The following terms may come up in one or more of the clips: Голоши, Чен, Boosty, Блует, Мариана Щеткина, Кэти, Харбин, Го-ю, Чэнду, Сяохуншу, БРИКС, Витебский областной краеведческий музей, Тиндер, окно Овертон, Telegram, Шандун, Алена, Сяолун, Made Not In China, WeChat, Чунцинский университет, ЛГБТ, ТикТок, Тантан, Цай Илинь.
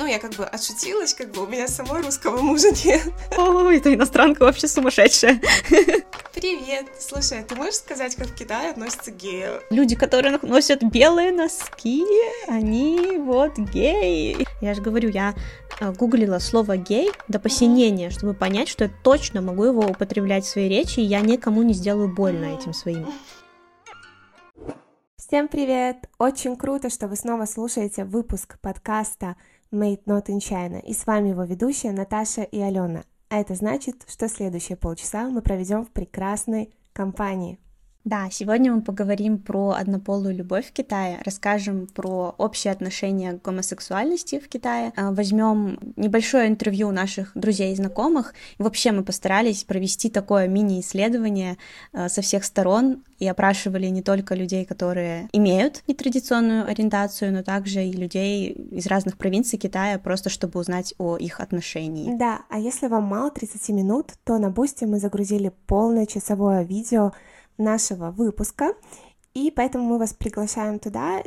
Ну, я как бы отшутилась, как бы у меня самой русского мужа нет. Ой, эта иностранка вообще сумасшедшая. Привет. Слушай, ты можешь сказать, как в Китае относятся к геям? Люди, которые носят белые носки, они вот геи. Я же говорю, я гуглила слово гей до посинения, чтобы понять, что я точно могу его употреблять в своей речи, и я никому не сделаю больно этим своим. Всем привет! Очень круто, что вы снова слушаете выпуск подкаста Made Not In China, и с вами его ведущие Наташа и Алена. А это значит, что следующие полчаса мы проведем в прекрасной компании. Да, сегодня мы поговорим про однополую любовь в Китае, расскажем про общие отношения к гомосексуальности в Китае, возьмем небольшое интервью наших друзей и знакомых. И вообще мы постарались провести такое мини-исследование со всех сторон и опрашивали не только людей, которые имеют нетрадиционную ориентацию, но также и людей из разных провинций Китая, просто чтобы узнать о их отношении. Да, а если вам мало 30 минут, то на Boosty мы загрузили полное часовое видео нашего выпуска, и поэтому мы вас приглашаем туда.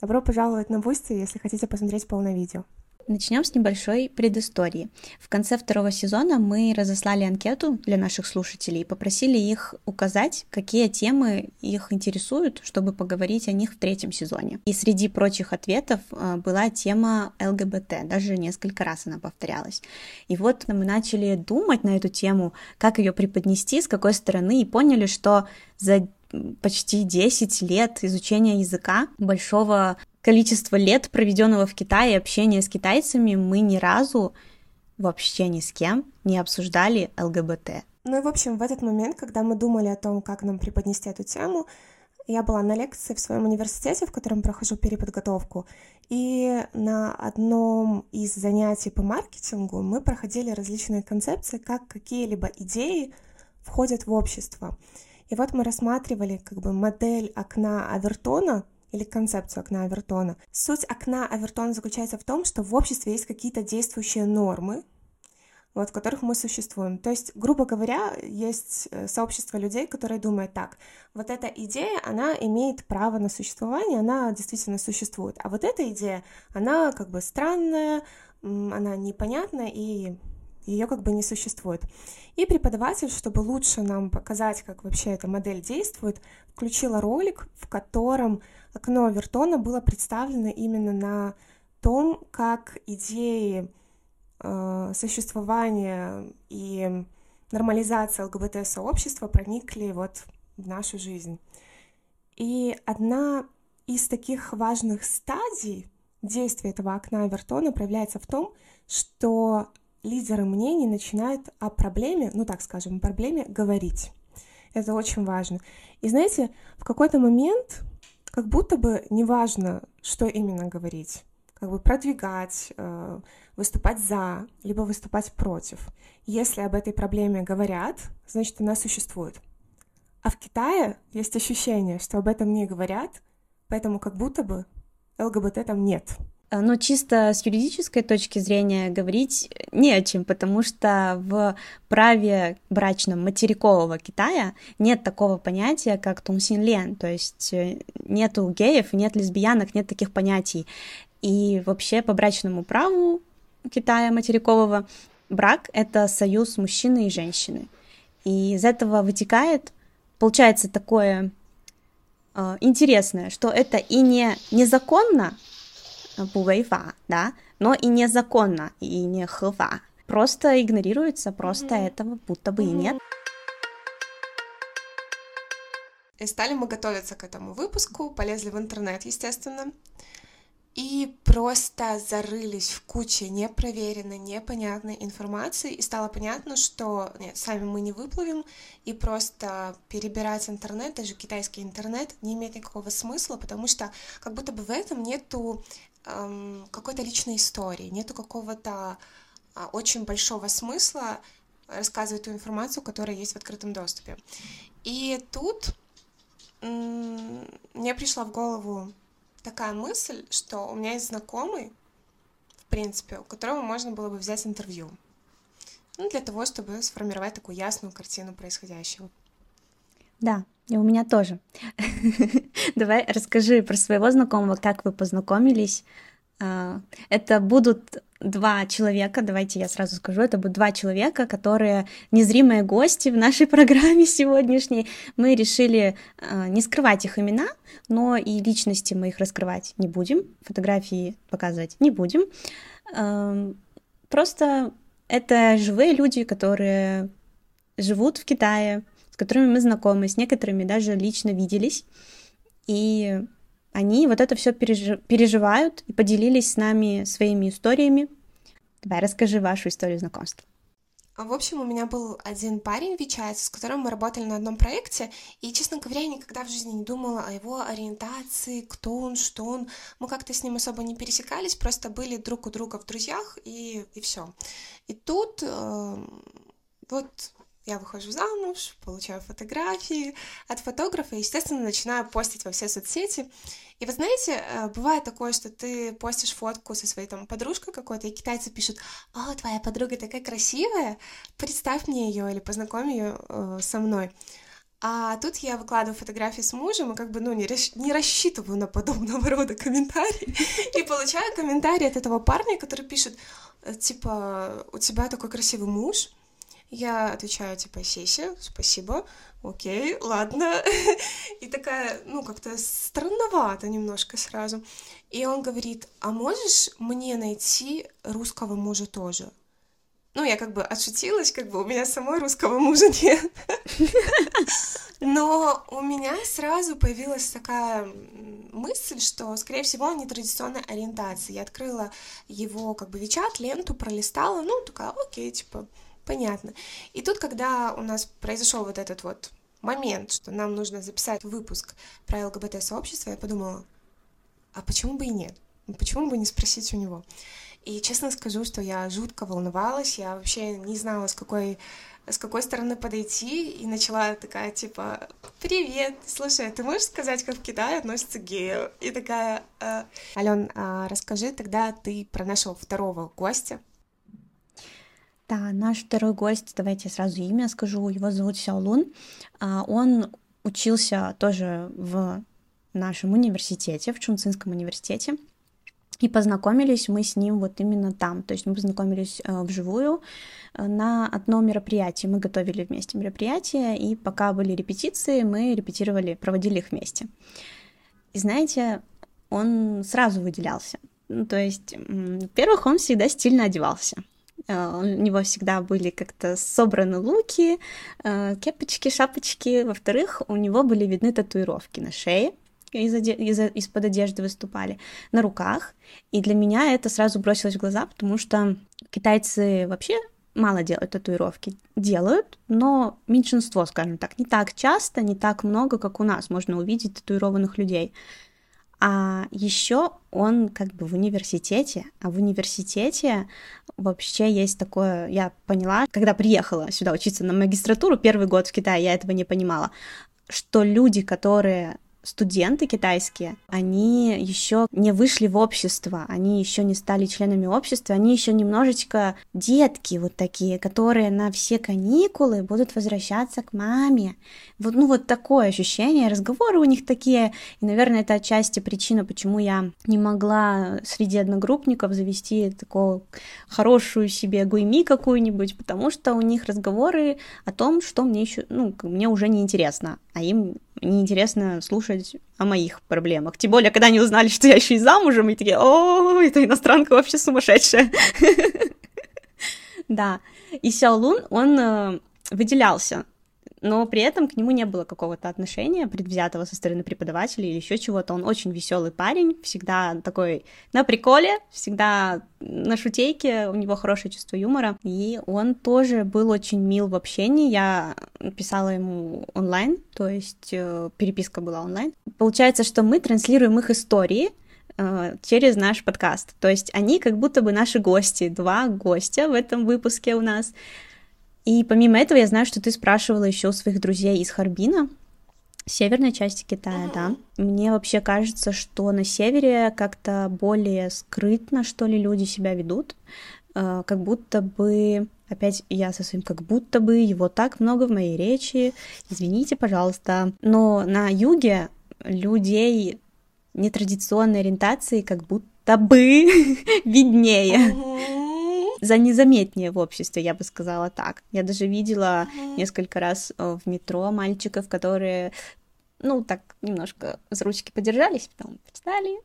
Добро пожаловать на Boosty, если хотите посмотреть полное видео. Начнем с небольшой предыстории. В конце второго сезона мы разослали анкету для наших слушателей и попросили их указать, какие темы их интересуют, чтобы поговорить о них в третьем сезоне. И среди прочих ответов была тема ЛГБТ, даже несколько раз она повторялась. И вот мы начали думать на эту тему, как ее преподнести, с какой стороны, и поняли, что за почти 10 лет изучения языка, большого количество лет, проведенного в Китае, общения с китайцами, мы ни разу вообще ни с кем не обсуждали ЛГБТ. Ну и, в общем, в этот момент, когда мы думали о том, как нам преподнести эту тему, я была на лекции в своем университете, в котором прохожу переподготовку, и на одном из занятий по маркетингу мы проходили различные концепции, как какие-либо идеи входят в общество. И вот мы рассматривали как бы модель окна Овертона, или концепцию окна Овертона. Суть окна Овертона заключается в том, что в обществе есть какие-то действующие нормы, в которых мы существуем. То есть, грубо говоря, есть сообщество людей, которые думают так: вот эта идея, она имеет право на существование, она действительно существует, а вот эта идея, она как бы странная, она непонятная, и ее как бы не существует. И преподаватель, чтобы лучше нам показать, как вообще эта модель действует, включила ролик, в котором окно Овертона было представлено именно на том, как идеи существования и нормализации ЛГБТ-сообщества проникли в нашу жизнь. И одна из таких важных стадий действия этого окна Овертона проявляется в том, что лидеры мнений начинают о проблеме, о проблеме говорить. Это очень важно. И знаете, в какой-то момент как будто бы неважно, что именно говорить, как бы продвигать, выступать за, либо выступать против. Если об этой проблеме говорят, значит, она существует. А в Китае есть ощущение, что об этом не говорят, поэтому как будто бы ЛГБТ там нет. Но чисто с юридической точки зрения говорить не о чем, потому что в праве брачном материкового Китая нет такого понятия, как тунсинлен, то есть нету геев, нет лесбиянок, нет таких понятий. И вообще по брачному праву Китая материкового брак — это союз мужчины и женщины. И из этого вытекает, получается, такое интересное, что это и не незаконно, буэйфа, да, но и незаконно, и не хэфа. Просто игнорируется, просто этого будто бы и нет. И стали мы готовиться к этому выпуску, полезли в интернет, естественно, и просто зарылись в куче непроверенной, непонятной информации, и стало понятно, что нет, сами мы не выплывем, и просто перебирать интернет, даже китайский интернет, не имеет никакого смысла, потому что как будто бы в этом нету какой-то личной истории, нету какого-то очень большого смысла рассказывать ту информацию, которая есть в открытом доступе. И тут мне пришла в голову такая мысль, что у меня есть знакомый, в принципе, у которого можно было бы взять интервью, для того, чтобы сформировать такую ясную картину происходящего. Да, и у меня тоже. Давай расскажи про своего знакомого, как вы познакомились. Это будут два человека, давайте я сразу скажу, это будут два человека, которые незримые гости в нашей программе сегодняшней. Мы решили не скрывать их имена, но и личности мы их раскрывать не будем, фотографии показывать не будем. Просто это живые люди, которые живут в Китае, с которыми мы знакомы, с некоторыми даже лично виделись, и они вот это все переживают и поделились с нами своими историями. Давай, расскажи вашу историю знакомства. В общем, у меня был один парень в WeChat, с которым мы работали на одном проекте, и, честно говоря, я никогда в жизни не думала о его ориентации, кто он, что он. Мы как-то с ним особо не пересекались, просто были друг у друга в друзьях, и все. И тут вот я выхожу замуж, получаю фотографии от фотографа и, естественно, начинаю постить во все соцсети. И вы знаете, бывает такое, что ты постишь фотку со своей там подружкой какой-то, и китайцы пишут: «О, твоя подруга такая красивая, представь мне ее или познакомь ее со мной». А тут я выкладываю фотографии с мужем и не рассчитываю на подобного рода комментарии и получаю комментарии от этого парня, который пишет, типа, «У тебя такой красивый муж». Я отвечаю, типа, «Сеси, спасибо, окей, ладно». И такая, как-то странновато немножко сразу. И он говорит: «А можешь мне найти русского мужа тоже?» Я отшутилась, у меня самой русского мужа нет. Но у меня сразу появилась такая мысль, что, скорее всего, он нетрадиционной ориентации. Я открыла его, WeChat, ленту, пролистала, такая, окей, типа... Понятно. И тут, когда у нас произошел вот этот вот момент, что нам нужно записать выпуск про ЛГБТ-сообщество, я подумала, а почему бы и нет? Почему бы не спросить у него? И честно скажу, что я жутко волновалась, я вообще не знала, с какой стороны подойти, и начала такая, типа, «Привет, слушай, ты можешь сказать, как в Китае относятся к гею?» И такая: «Ален, расскажи тогда ты про нашего второго гостя». Да, наш второй гость, давайте я сразу имя скажу, его зовут Сяолун. Он учился тоже в нашем университете, в Чунцинском университете, и познакомились мы с ним вот именно там, то есть мы познакомились вживую на одном мероприятии, мы готовили вместе мероприятие, и пока были репетиции, мы репетировали, проводили их вместе. И знаете, он сразу выделялся, то есть, во-первых, он всегда стильно одевался. У него всегда были как-то собраны луки, кепочки, шапочки. Во-вторых, у него были видны татуировки на шее, из-под одежды выступали, на руках. И для меня это сразу бросилось в глаза, потому что китайцы вообще мало делают татуировки. Делают, но меньшинство, скажем так. Не так часто, не так много, как у нас можно увидеть татуированных людей. А еще он в университете, а в университете вообще есть такое, я поняла, когда приехала сюда учиться на магистратуру, первый год в Китае я этого не понимала, что люди, которые студенты китайские, они еще не вышли в общество, они еще не стали членами общества, они еще немножечко детки вот такие, которые на все каникулы будут возвращаться к маме. Вот такое ощущение, разговоры у них такие, и, наверное, это отчасти причина, почему я не могла среди одногруппников завести такую хорошую себе гуйми какую-нибудь, потому что у них разговоры о том, что мне еще, мне уже не интересно, а им неинтересно слушать о моих проблемах. Тем более, когда они узнали, что я еще и замужем, и такие: «О, эта иностранка вообще сумасшедшая». Да, и Сяолун, он выделялся, но при этом к нему не было какого-то отношения предвзятого со стороны преподавателей или еще чего-то. Он очень веселый парень, всегда такой на приколе, всегда на шутейке, у него хорошее чувство юмора. И он тоже был очень мил в общении, я писала ему онлайн, то есть переписка была онлайн. Получается, что мы транслируем их истории через наш подкаст, то есть они как будто бы наши гости, два гостя в этом выпуске у нас. И помимо этого, я знаю, что ты спрашивала еще у своих друзей из Харбина, северной части Китая, да. Мне вообще кажется, что на севере как-то более скрытно, что ли, люди себя ведут, как будто бы, опять я со своим «как будто бы», его так много в моей речи, извините, пожалуйста. Но на юге людей нетрадиционной ориентации как будто табы виднее. За незаметнее в обществе, я бы сказала так. Я даже видела несколько раз в метро мальчиков, которые, ну, так немножко за ручки подержались, потом встали.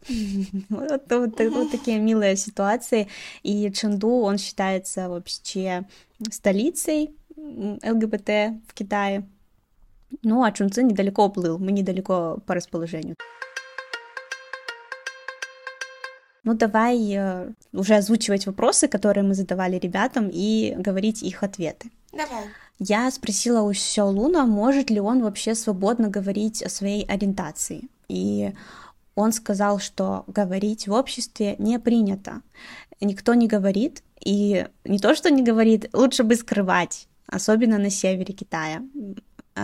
Вот такие милые ситуации. И Чэнду, он считается вообще столицей ЛГБТ в Китае. Ну, а Чунцин недалеко плыл, мы недалеко по расположению. Ну, давай уже озвучивать вопросы, которые мы задавали ребятам, и говорить их ответы. Давай. Я спросила у Сяолуна, может ли он вообще свободно говорить о своей ориентации. И он сказал, что говорить в обществе не принято. Никто не говорит, и не то, что не говорит, лучше бы скрывать, особенно на севере Китая.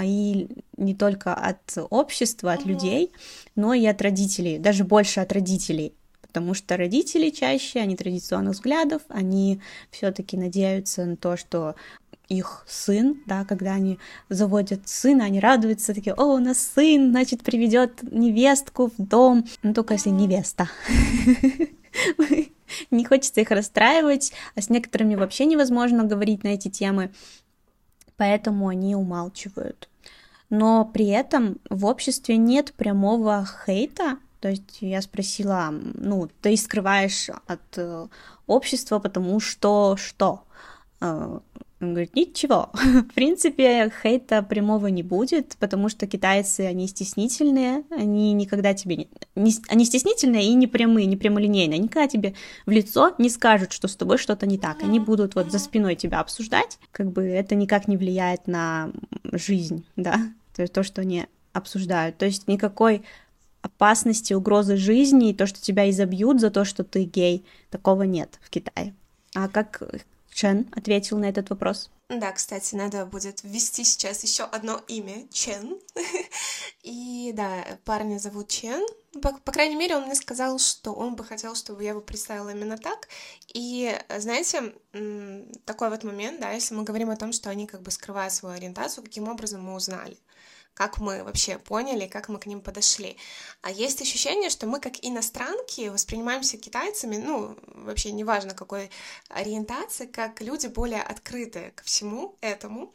И не только от общества, от людей, но и от родителей, даже больше от родителей. Потому что родители чаще, они традиционных взглядов, они все-таки надеются на то, что их сын, да, когда они заводят сына, они радуются, такие: о, у нас сын, значит, приведет невестку в дом. Ну, только если невеста. Не хочется их расстраивать, а с некоторыми вообще невозможно говорить на эти темы, поэтому они умалчивают. Но при этом в обществе нет прямого хейта. То есть я спросила, ну, ты скрываешь от общества, потому что? Он говорит, ничего. В принципе, хейта прямого не будет, потому что китайцы, они стеснительные, они никогда тебе... Они стеснительные и не прямые, не прямолинейные. Они никогда тебе в лицо не скажут, что с тобой что-то не так. Они будут вот за спиной тебя обсуждать, как бы это никак не влияет на жизнь, да, то есть то, что они обсуждают. То есть никакой... опасности, угрозы жизни, и то, что тебя изобьют за то, что ты гей, такого нет в Китае. А как Чен ответил на этот вопрос? Да, кстати, надо будет ввести сейчас еще одно имя — Чен. И да, парня зовут Чен. По крайней мере, он мне сказал, что он бы хотел, чтобы я его представила именно так. И, знаете, такой вот момент, да, если мы говорим о том, что они как бы скрывают свою ориентацию, каким образом мы узнали, как мы вообще поняли, как мы к ним подошли. А есть ощущение, что мы как иностранки воспринимаемся китайцами, ну, вообще неважно какой ориентации, как люди более открытые ко всему этому.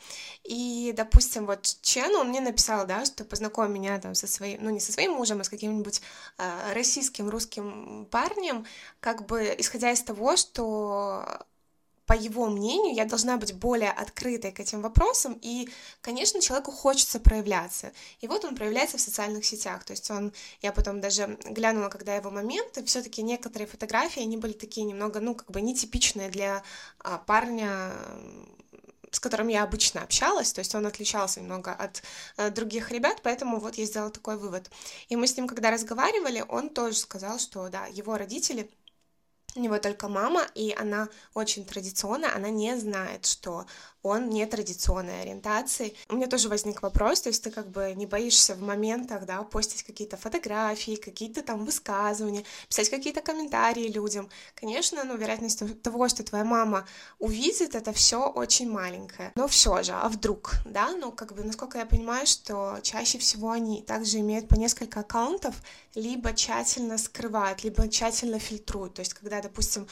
И, допустим, вот Чен, он мне написал, да, что познакомил меня там со своим, ну, не со своим мужем, а с каким-нибудь российским, русским парнем, как бы исходя из того, что... по его мнению, я должна быть более открытой к этим вопросам, и, конечно, человеку хочется проявляться. И вот он проявляется в социальных сетях, то есть он, я потом даже глянула, когда его моменты, все-таки некоторые фотографии, они были такие немного, ну, как бы нетипичные для парня, с которым я обычно общалась, то есть он отличался немного от других ребят, поэтому вот я сделала такой вывод. И мы с ним, когда разговаривали, он тоже сказал, что, да, его родители... У него только мама, и она очень традиционная, она не знает, что он не традиционной ориентации. У меня тоже возник вопрос, то есть ты как бы не боишься в моментах, да, постить какие-то фотографии, какие-то там высказывания, писать какие-то комментарии людям. Конечно, ну, вероятность того, что твоя мама увидит, это все очень маленькая. Но все же, а вдруг, да, ну, как бы, насколько я понимаю, что чаще всего они также имеют по несколько аккаунтов, либо тщательно скрывают, либо тщательно фильтруют, то есть когда, допустим,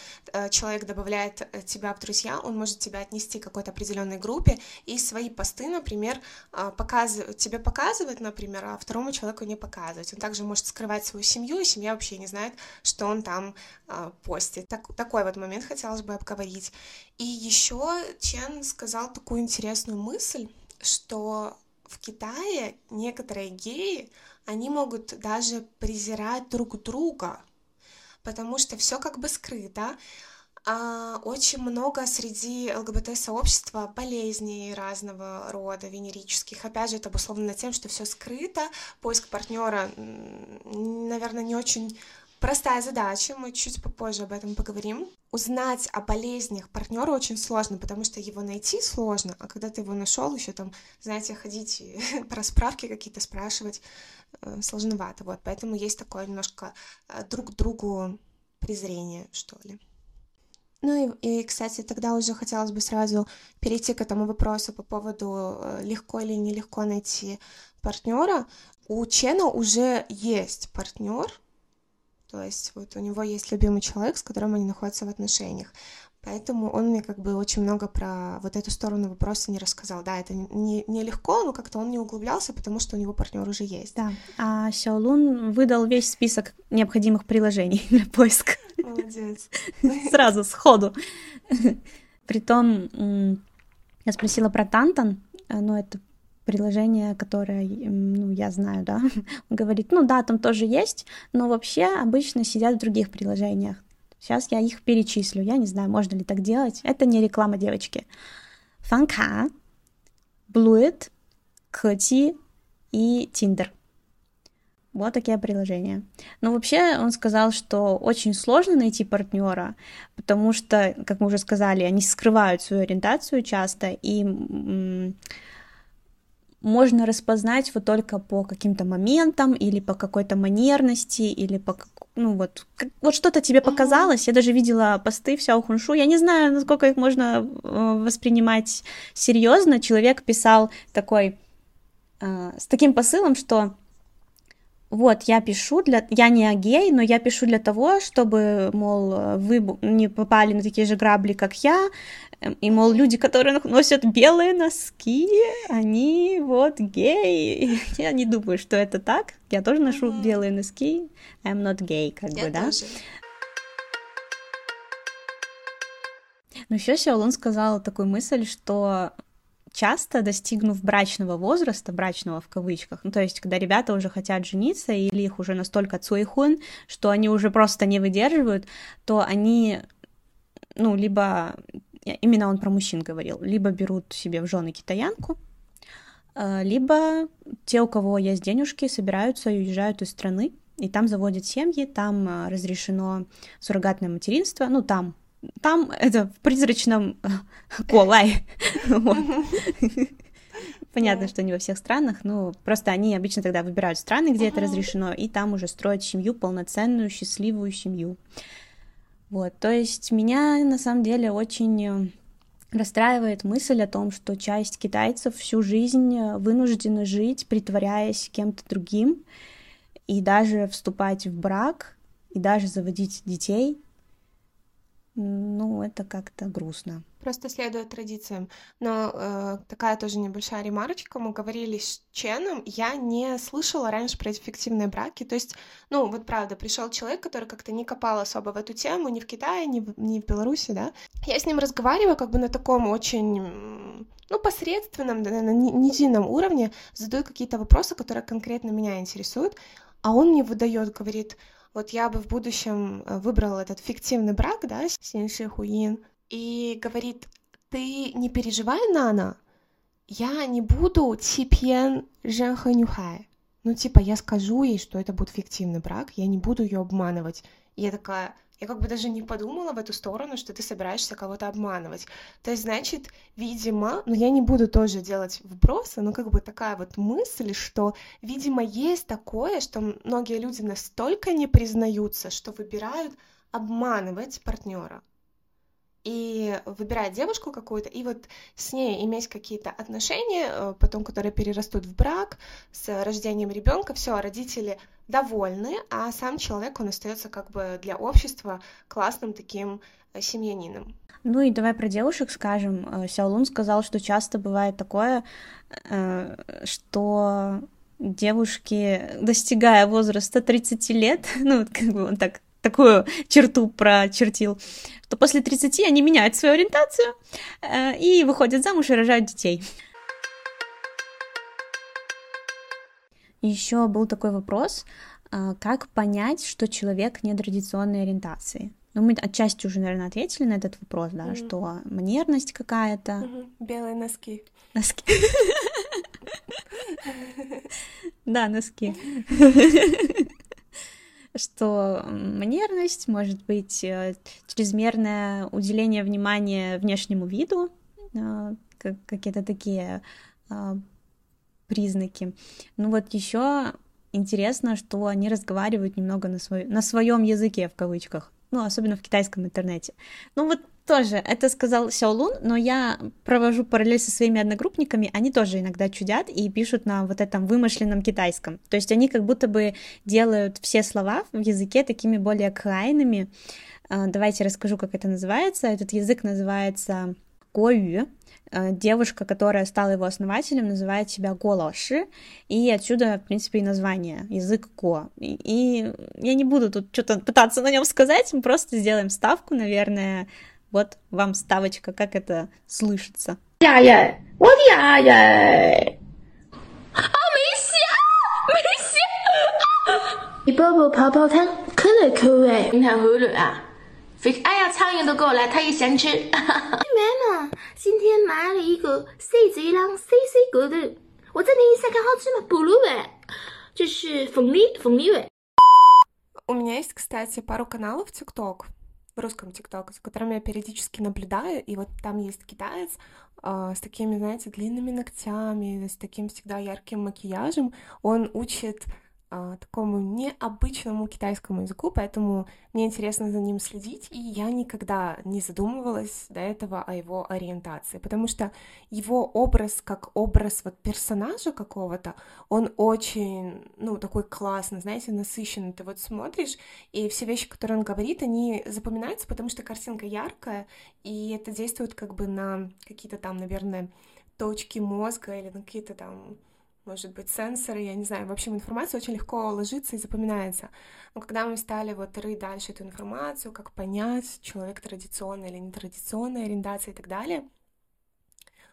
человек добавляет тебя в друзья, он может тебя отнести к какой-то определенной группе и свои посты, например, тебе показывать, например, а второму человеку не показывать. Он также может скрывать свою семью, и семья вообще не знает, что он там постит. Такой вот момент хотелось бы обговорить. И еще Чен сказал такую интересную мысль, что в Китае некоторые геи, они могут даже презирать друг друга, потому что все как бы скрыто. Очень много среди ЛГБТ-сообщества болезней разного рода, венерических. Опять же, это обусловлено тем, что все скрыто. Поиск партнера, наверное, не очень простая задача, мы чуть попозже об этом поговорим. Узнать о болезнях партнера очень сложно, потому что его найти сложно, а когда ты его нашел, еще там, знаете, ходить про справки какие-то спрашивать сложновато. Вот, поэтому есть такое немножко друг к другу презрение, что ли. Ну и, кстати, тогда уже хотелось бы сразу перейти к этому вопросу по поводу легко или нелегко найти партнера. У Чена уже есть партнер, То есть вот у него есть любимый человек, с которым они находятся в отношениях. Поэтому он мне как бы очень много про вот эту сторону вопроса не рассказал. Да, это нелегко, но как-то он не углублялся, потому что у него партнер уже есть. Да, а Сяолун выдал весь список необходимых приложений для поиска. Молодец. Сразу, сходу. Притом, я спросила про Тантан, но это приложение, которое, ну, я знаю, да. Он говорит, ну да, там тоже есть, но вообще обычно сидят в других приложениях. Сейчас я их перечислю. Я не знаю, можно ли так делать. Это не реклама, девочки. Фан Ка, Блует, Кэти и Тиндер. Вот такие приложения. Но вообще он сказал, что очень сложно найти партнера, потому что, как мы уже сказали, они скрывают свою ориентацию часто, и можно распознать вот только по каким-то моментам или по какой-то манерности, или по, ну вот, вот что-то тебе показалось. Я даже видела посты в Сяохуншу. Я не знаю, насколько их можно воспринимать серьезно. Человек писал такой, с таким посылом, что вот, я пишу для... Я не гей, но я пишу для того, чтобы, мол, вы не попали на такие же грабли, как я. И, мол, люди, которые носят белые носки, они вот геи. Я не думаю, что это так. Я тоже ношу белые носки. I'm not gay, как бы, да? Тоже. Но еще Сяолун сказала такую мысль, что... Часто, достигнув брачного возраста, брачного в кавычках, ну, то есть, когда ребята уже хотят жениться, или их уже настолько цуйхун, что они уже просто не выдерживают, то они, ну, либо, именно он про мужчин говорил, либо берут себе в жены китаянку, либо те, у кого есть денежки, собираются и уезжают из страны, и там заводят семьи, там разрешено суррогатное материнство, ну, там это в призрачном колай. Понятно, что не во всех странах, но просто они обычно тогда выбирают страны, где это разрешено, и там уже строят семью, полноценную, счастливую семью. Вот, то есть меня на самом деле очень расстраивает мысль о том, что часть китайцев всю жизнь вынуждена жить, притворяясь кем-то другим, и даже вступать в брак, и даже заводить детей. Ну, это как-то грустно. Просто следует традициям. Но такая тоже небольшая ремарочка. Мы говорили с Ченом, я не слышала раньше про эти фиктивные браки. То есть, ну, вот правда, пришел человек, который как-то не копал особо в эту тему, ни в Китае, ни в Беларуси, да. Я с ним разговариваю как бы на таком очень, ну, посредственном, наверное, низинном уровне, задаю какие-то вопросы, которые конкретно меня интересуют, а он мне выдает, говорит... Вот я бы в будущем выбрала этот фиктивный брак, да, Синши Хуин, и говорит, ты не переживай, Нана, я не буду типен Женха Нюхай. Ну, типа, я скажу ей, что это будет фиктивный брак, я не буду ее обманывать. И я такая, я как бы даже не подумала в эту сторону, что ты собираешься кого-то обманывать. То есть, значит, видимо, но я не буду тоже делать вбросы, но как бы такая вот мысль, что, видимо, есть такое, что многие люди настолько не признаются, что выбирают обманывать партнера. И выбирать девушку какую-то, и вот с ней иметь какие-то отношения, потом которые перерастут в брак, с рождением ребенка, все, родители довольны, а сам человек, он остается как бы для общества классным таким семьянином. Ну и давай про девушек скажем. Сяолун сказал, что часто бывает такое, что девушки, достигая возраста 30 лет, ну как бы он так... такую черту прочертил, что после 30 они меняют свою ориентацию и выходят замуж и рожают детей. Еще был такой вопрос, как понять, что человек нетрадиционной ориентации? Ну, мы отчасти уже, наверное, ответили на этот вопрос, да, что манерность какая-то. Белые носки. Носки. Да, носки. Что манерность, может быть, чрезмерное уделение внимания внешнему виду, какие-то такие признаки. Ну вот еще интересно, что они разговаривают немного на своем языке, в кавычках. ну, особенно в китайском интернете. Ну, вот тоже, это сказал Сяолун, но я провожу параллель со своими одногруппниками, они тоже иногда чудят и пишут на вот этом вымышленном китайском. То есть они как будто бы делают все слова в языке такими более кайными. Давайте расскажу, как это называется. Этот язык называется Го-ю. Девушка, которая стала его основателем, называет себя Голоши, и отсюда, в принципе, и название, язык Го. И я не буду тут что-то пытаться на нем сказать, мы просто сделаем ставку, наверное, вот вам ставочка, как это слышится. Я, вот я. А, у меня есть, кстати, пару каналов в ТикТок, в русском ТикТоке, за которыми я периодически наблюдаю, и вот там есть китаец с такими, знаете, длинными ногтями, с таким всегда ярким макияжем, он учит такому необычному китайскому языку, поэтому мне интересно за ним следить, и я никогда не задумывалась до этого о его ориентации, потому что его образ, как образ вот персонажа какого-то, он очень, ну, такой классный, знаете, насыщенный, ты вот смотришь, и все вещи, которые он говорит, они запоминаются, потому что картинка яркая, и это действует как бы на какие-то там, наверное, точки мозга или на какие-то там, может быть, сенсоры, я не знаю, в общем, информация очень легко ложится и запоминается. Но когда мы стали вот рыть дальше эту информацию, как понять, человек традиционный или нетрадиционный, ориентация и так далее,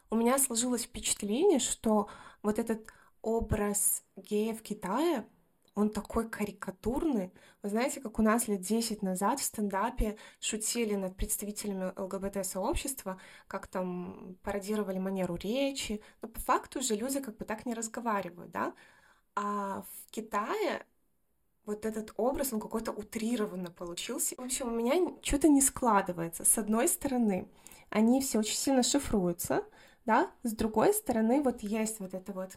у меня сложилось впечатление, что вот этот образ геев Китая, он такой карикатурный. Вы знаете, как у нас лет 10 назад в стендапе шутили над представителями ЛГБТ-сообщества, как там пародировали манеру речи. Но по факту же люди как бы так не разговаривают, да? А в Китае вот этот образ, он какой-то утрированно получился. В общем, у меня что-то не складывается. С одной стороны, они все очень сильно шифруются, да? С другой стороны, вот есть вот это вот...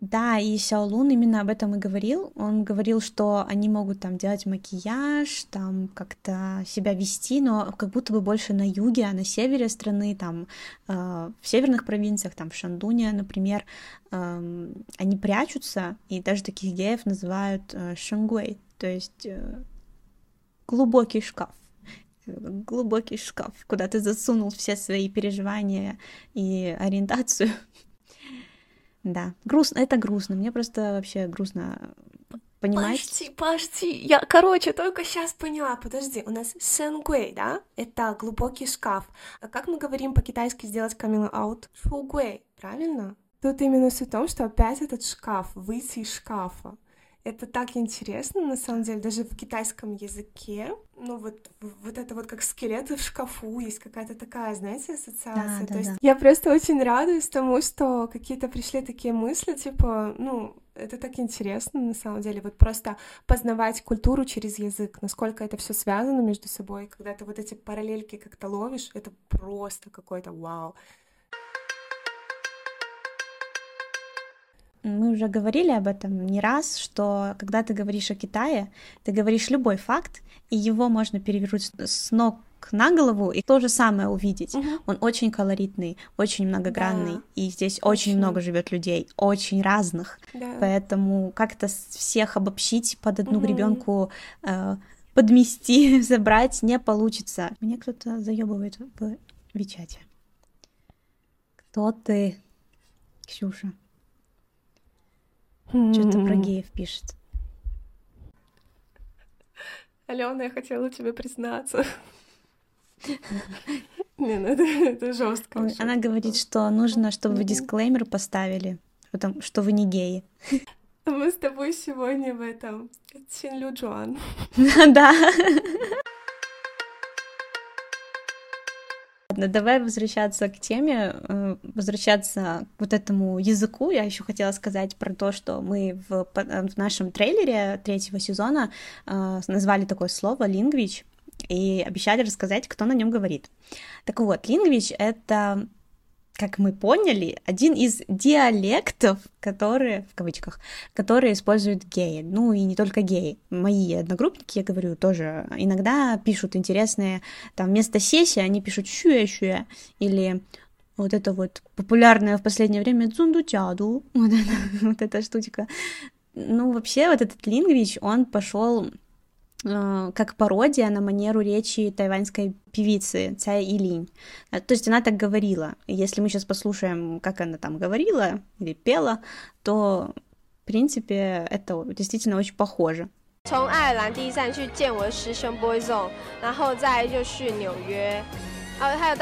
Да, и Сяолун именно об этом и говорил. Он говорил, что они могут там делать макияж, там как-то себя вести, но как будто бы больше на юге, а на севере страны, там в северных провинциях, там в Шандуне, например, они прячутся, и даже таких геев называют шангуэй, то есть глубокий шкаф, куда ты засунул все свои переживания и ориентацию. Да, грустно, это грустно, мне просто вообще грустно понимать. Пошти, я, только сейчас поняла, подожди, у нас сэнгуэй, да, это глубокий шкаф, а как мы говорим по-китайски сделать камин-аут? Шугуэй, правильно? Тут именно суть в том, что опять этот шкаф, выйти из шкафа. Это так интересно, на самом деле, даже в китайском языке, ну вот это вот как скелеты в шкафу, есть какая-то такая, знаете, ассоциация. Да, То есть я просто очень радуюсь тому, что какие-то пришли такие мысли, типа, ну, это так интересно, на самом деле, вот просто познавать культуру через язык, насколько это все связано между собой, когда ты вот эти параллельки как-то ловишь, это просто какой-то вау. Мы уже говорили об этом не раз, что когда ты говоришь о Китае, ты говоришь любой факт, и его можно перевернуть с ног на голову и то же самое увидеть. Угу. Он очень колоритный, очень многогранный, да. И здесь очень много живет людей, очень разных, да. Поэтому как-то всех обобщить под одну гребенку, подмести, забрать не получится. Меня кто-то заебывает в WeChat. Кто ты, Ксюша? Что-то про геев пишет. Алена, я хотела тебе признаться. Не, ну это жестко. Она говорит, что нужно, чтобы вы дисклеймер поставили, потому что вы не геи. Мы с тобой сегодня в этом Чин Лю Джуан. Да. Ладно, давай возвращаться к теме, возвращаться к вот этому языку. Я еще хотела сказать про то, что мы в нашем трейлере третьего сезона назвали такое слово «Linguage» и обещали рассказать, кто на нем говорит. Так вот, «Linguage» — это как мы поняли, один из диалектов, которые, в кавычках, которые используют геи. Ну и не только геи. Мои одногруппники, я говорю, тоже иногда пишут интересные, там вместо сеси они пишут щуя-щуя, или вот это вот популярное в последнее время цунду-тяду, вот эта штучка. Ну вообще вот этот Linguage, он пошел как пародия на манеру речи тайваньской певицы Цай Илинь. То есть она так говорила. Если мы сейчас послушаем, как она там говорила или пела, то, в принципе, это действительно очень похоже. Они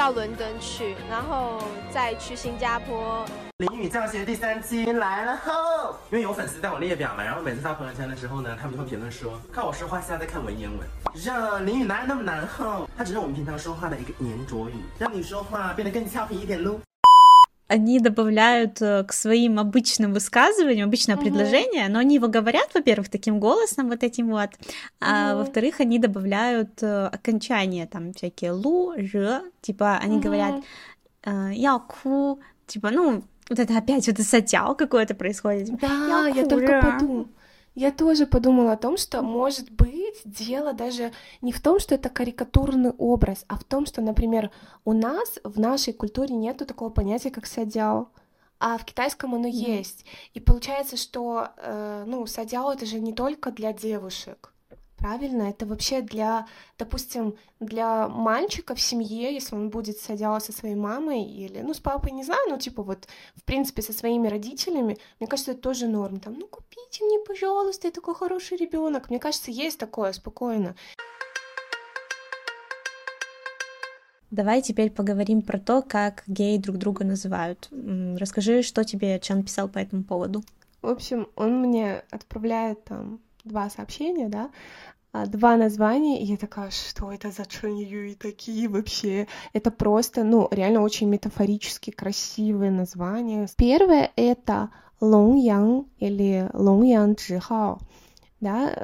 добавляют к своим обычным высказываниям, обычное предложение, но они его говорят, во-первых, таким голосом вот этим вот, а во-вторых, они добавляют окончания, там всякие лу, ж, типа они говорят яку, типа, ну, вот это опять вот сатяо какое-то происходит. Да, я только подумала. Я тоже подумала о том, что, может быть, дело даже не в том, что это карикатурный образ, а в том, что, например, у нас в нашей культуре нету такого понятия, как садяо, а в китайском оно есть. И получается, что ну, садяо — это же не только для девушек. Правильно, это вообще для, допустим, для мальчика в семье, если он будет садяо со своей мамой или, ну, с папой, не знаю, ну, типа вот, в принципе, со своими родителями, мне кажется, это тоже норм, там, ну, купите мне, пожалуйста, я такой хороший ребенок, мне кажется, есть такое, спокойно. Давай теперь поговорим про то, как геи друг друга называют. Расскажи, что тебе Чен писал по этому поводу. В общем, он мне отправляет там 2 сообщения, да, 2 названия, и я такая, что это за чунью и такие вообще? Это просто, ну, реально очень метафорически красивые названия. Первое — это лонг-ян или лонг-ян-джихао, да,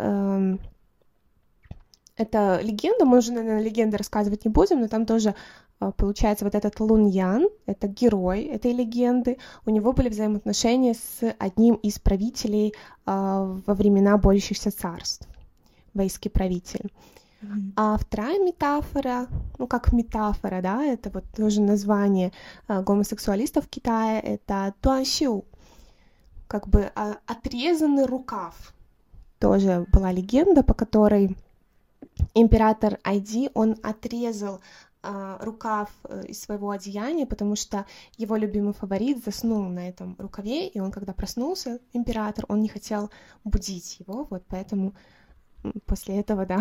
это легенда, мы уже, наверное, легенды рассказывать не будем, но там тоже получается вот этот Луньян, это герой этой легенды, у него были взаимоотношения с одним из правителей во времена борющихся царств, вейский правитель. А вторая метафора, ну как метафора, да, это вот тоже название гомосексуалистов в Китае, это Дуаншиу, как бы отрезанный рукав. Тоже была легенда, по которой император Айди, он отрезал рукав из своего одеяния, потому что его любимый фаворит заснул на этом рукаве, и он, когда проснулся, император, он не хотел будить его, вот поэтому после этого, да,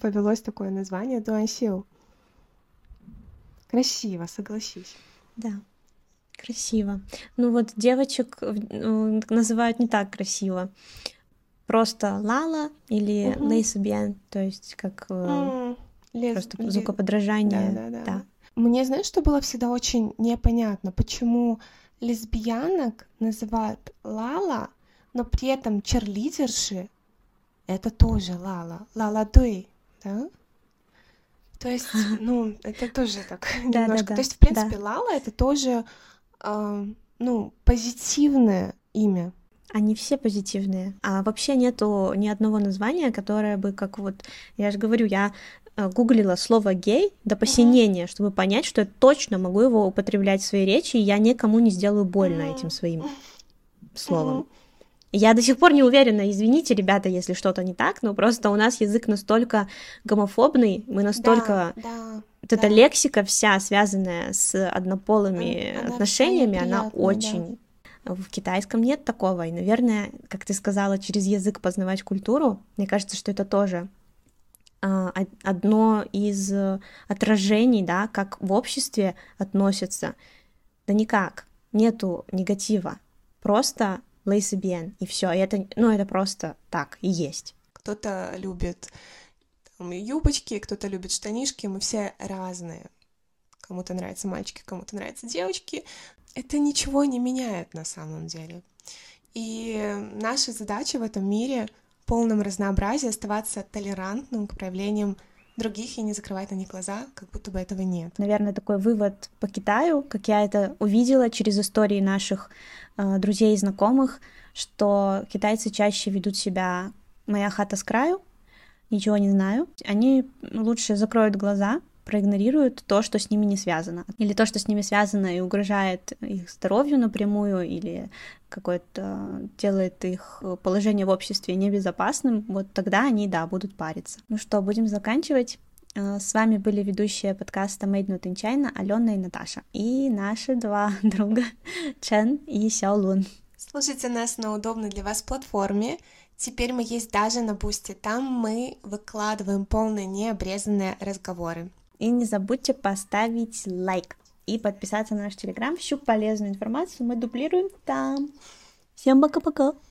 повелось такое название Дуаншиу. Красиво, согласись. Да, красиво. Ну вот девочек называют не так красиво. Просто Лала или Лейсубиан, то есть как... Просто звукоподражание. Да. Мне, знаешь, что было всегда очень непонятно, почему лесбиянок называют Лала, но при этом черлидерши — это тоже Лала. Лала-дуй, да? То есть, ну, это тоже так немножко. То есть, в принципе, Лала — это тоже, ну, позитивное имя. Они все позитивные. А вообще нету ни одного названия, которое бы как вот... Я же говорю, я гуглила слово «гей» до посинения, чтобы понять, что я точно могу его употреблять в своей речи, и я никому не сделаю больно этим своим словом. Я до сих пор не уверена, извините, ребята, если что-то не так, но просто у нас язык настолько гомофобный, мы настолько... Вот эта лексика вся, связанная с однополыми отношениями, она очень... В китайском нет такого, и, наверное, как ты сказала, через язык познавать культуру, мне кажется, что это тоже одно из отражений, да, как в обществе относятся. Да никак, нету негатива, просто лейсибиен, и все, и это, ну, это просто так и есть. Кто-то любит там юбочки, кто-то любит штанишки, мы все разные. Кому-то нравятся мальчики, кому-то нравятся девочки. Это ничего не меняет на самом деле. И наша задача в этом мире — в полном разнообразии оставаться толерантным к проявлениям других и не закрывать на них глаза, как будто бы этого нет. Наверное, такой вывод по Китаю, как я это увидела через истории наших друзей и знакомых, что китайцы чаще ведут себя «моя хата с краю», «ничего не знаю». Они лучше закроют глаза, проигнорируют то, что с ними не связано. Или то, что с ними связано и угрожает их здоровью напрямую, или какое-то делает их положение в обществе небезопасным, вот тогда они, да, будут париться. Ну что, будем заканчивать. С вами были ведущие подкаста Made Not In China, Алена и Наташа. И наши два друга Чен и Сяолун. Слушайте нас на удобной для вас платформе. Теперь мы есть даже на Boosty. Там мы выкладываем полные необрезанные разговоры. И не забудьте поставить лайк и подписаться на наш Телеграм. Всю полезную информацию мы дублируем там. Всем пока-пока!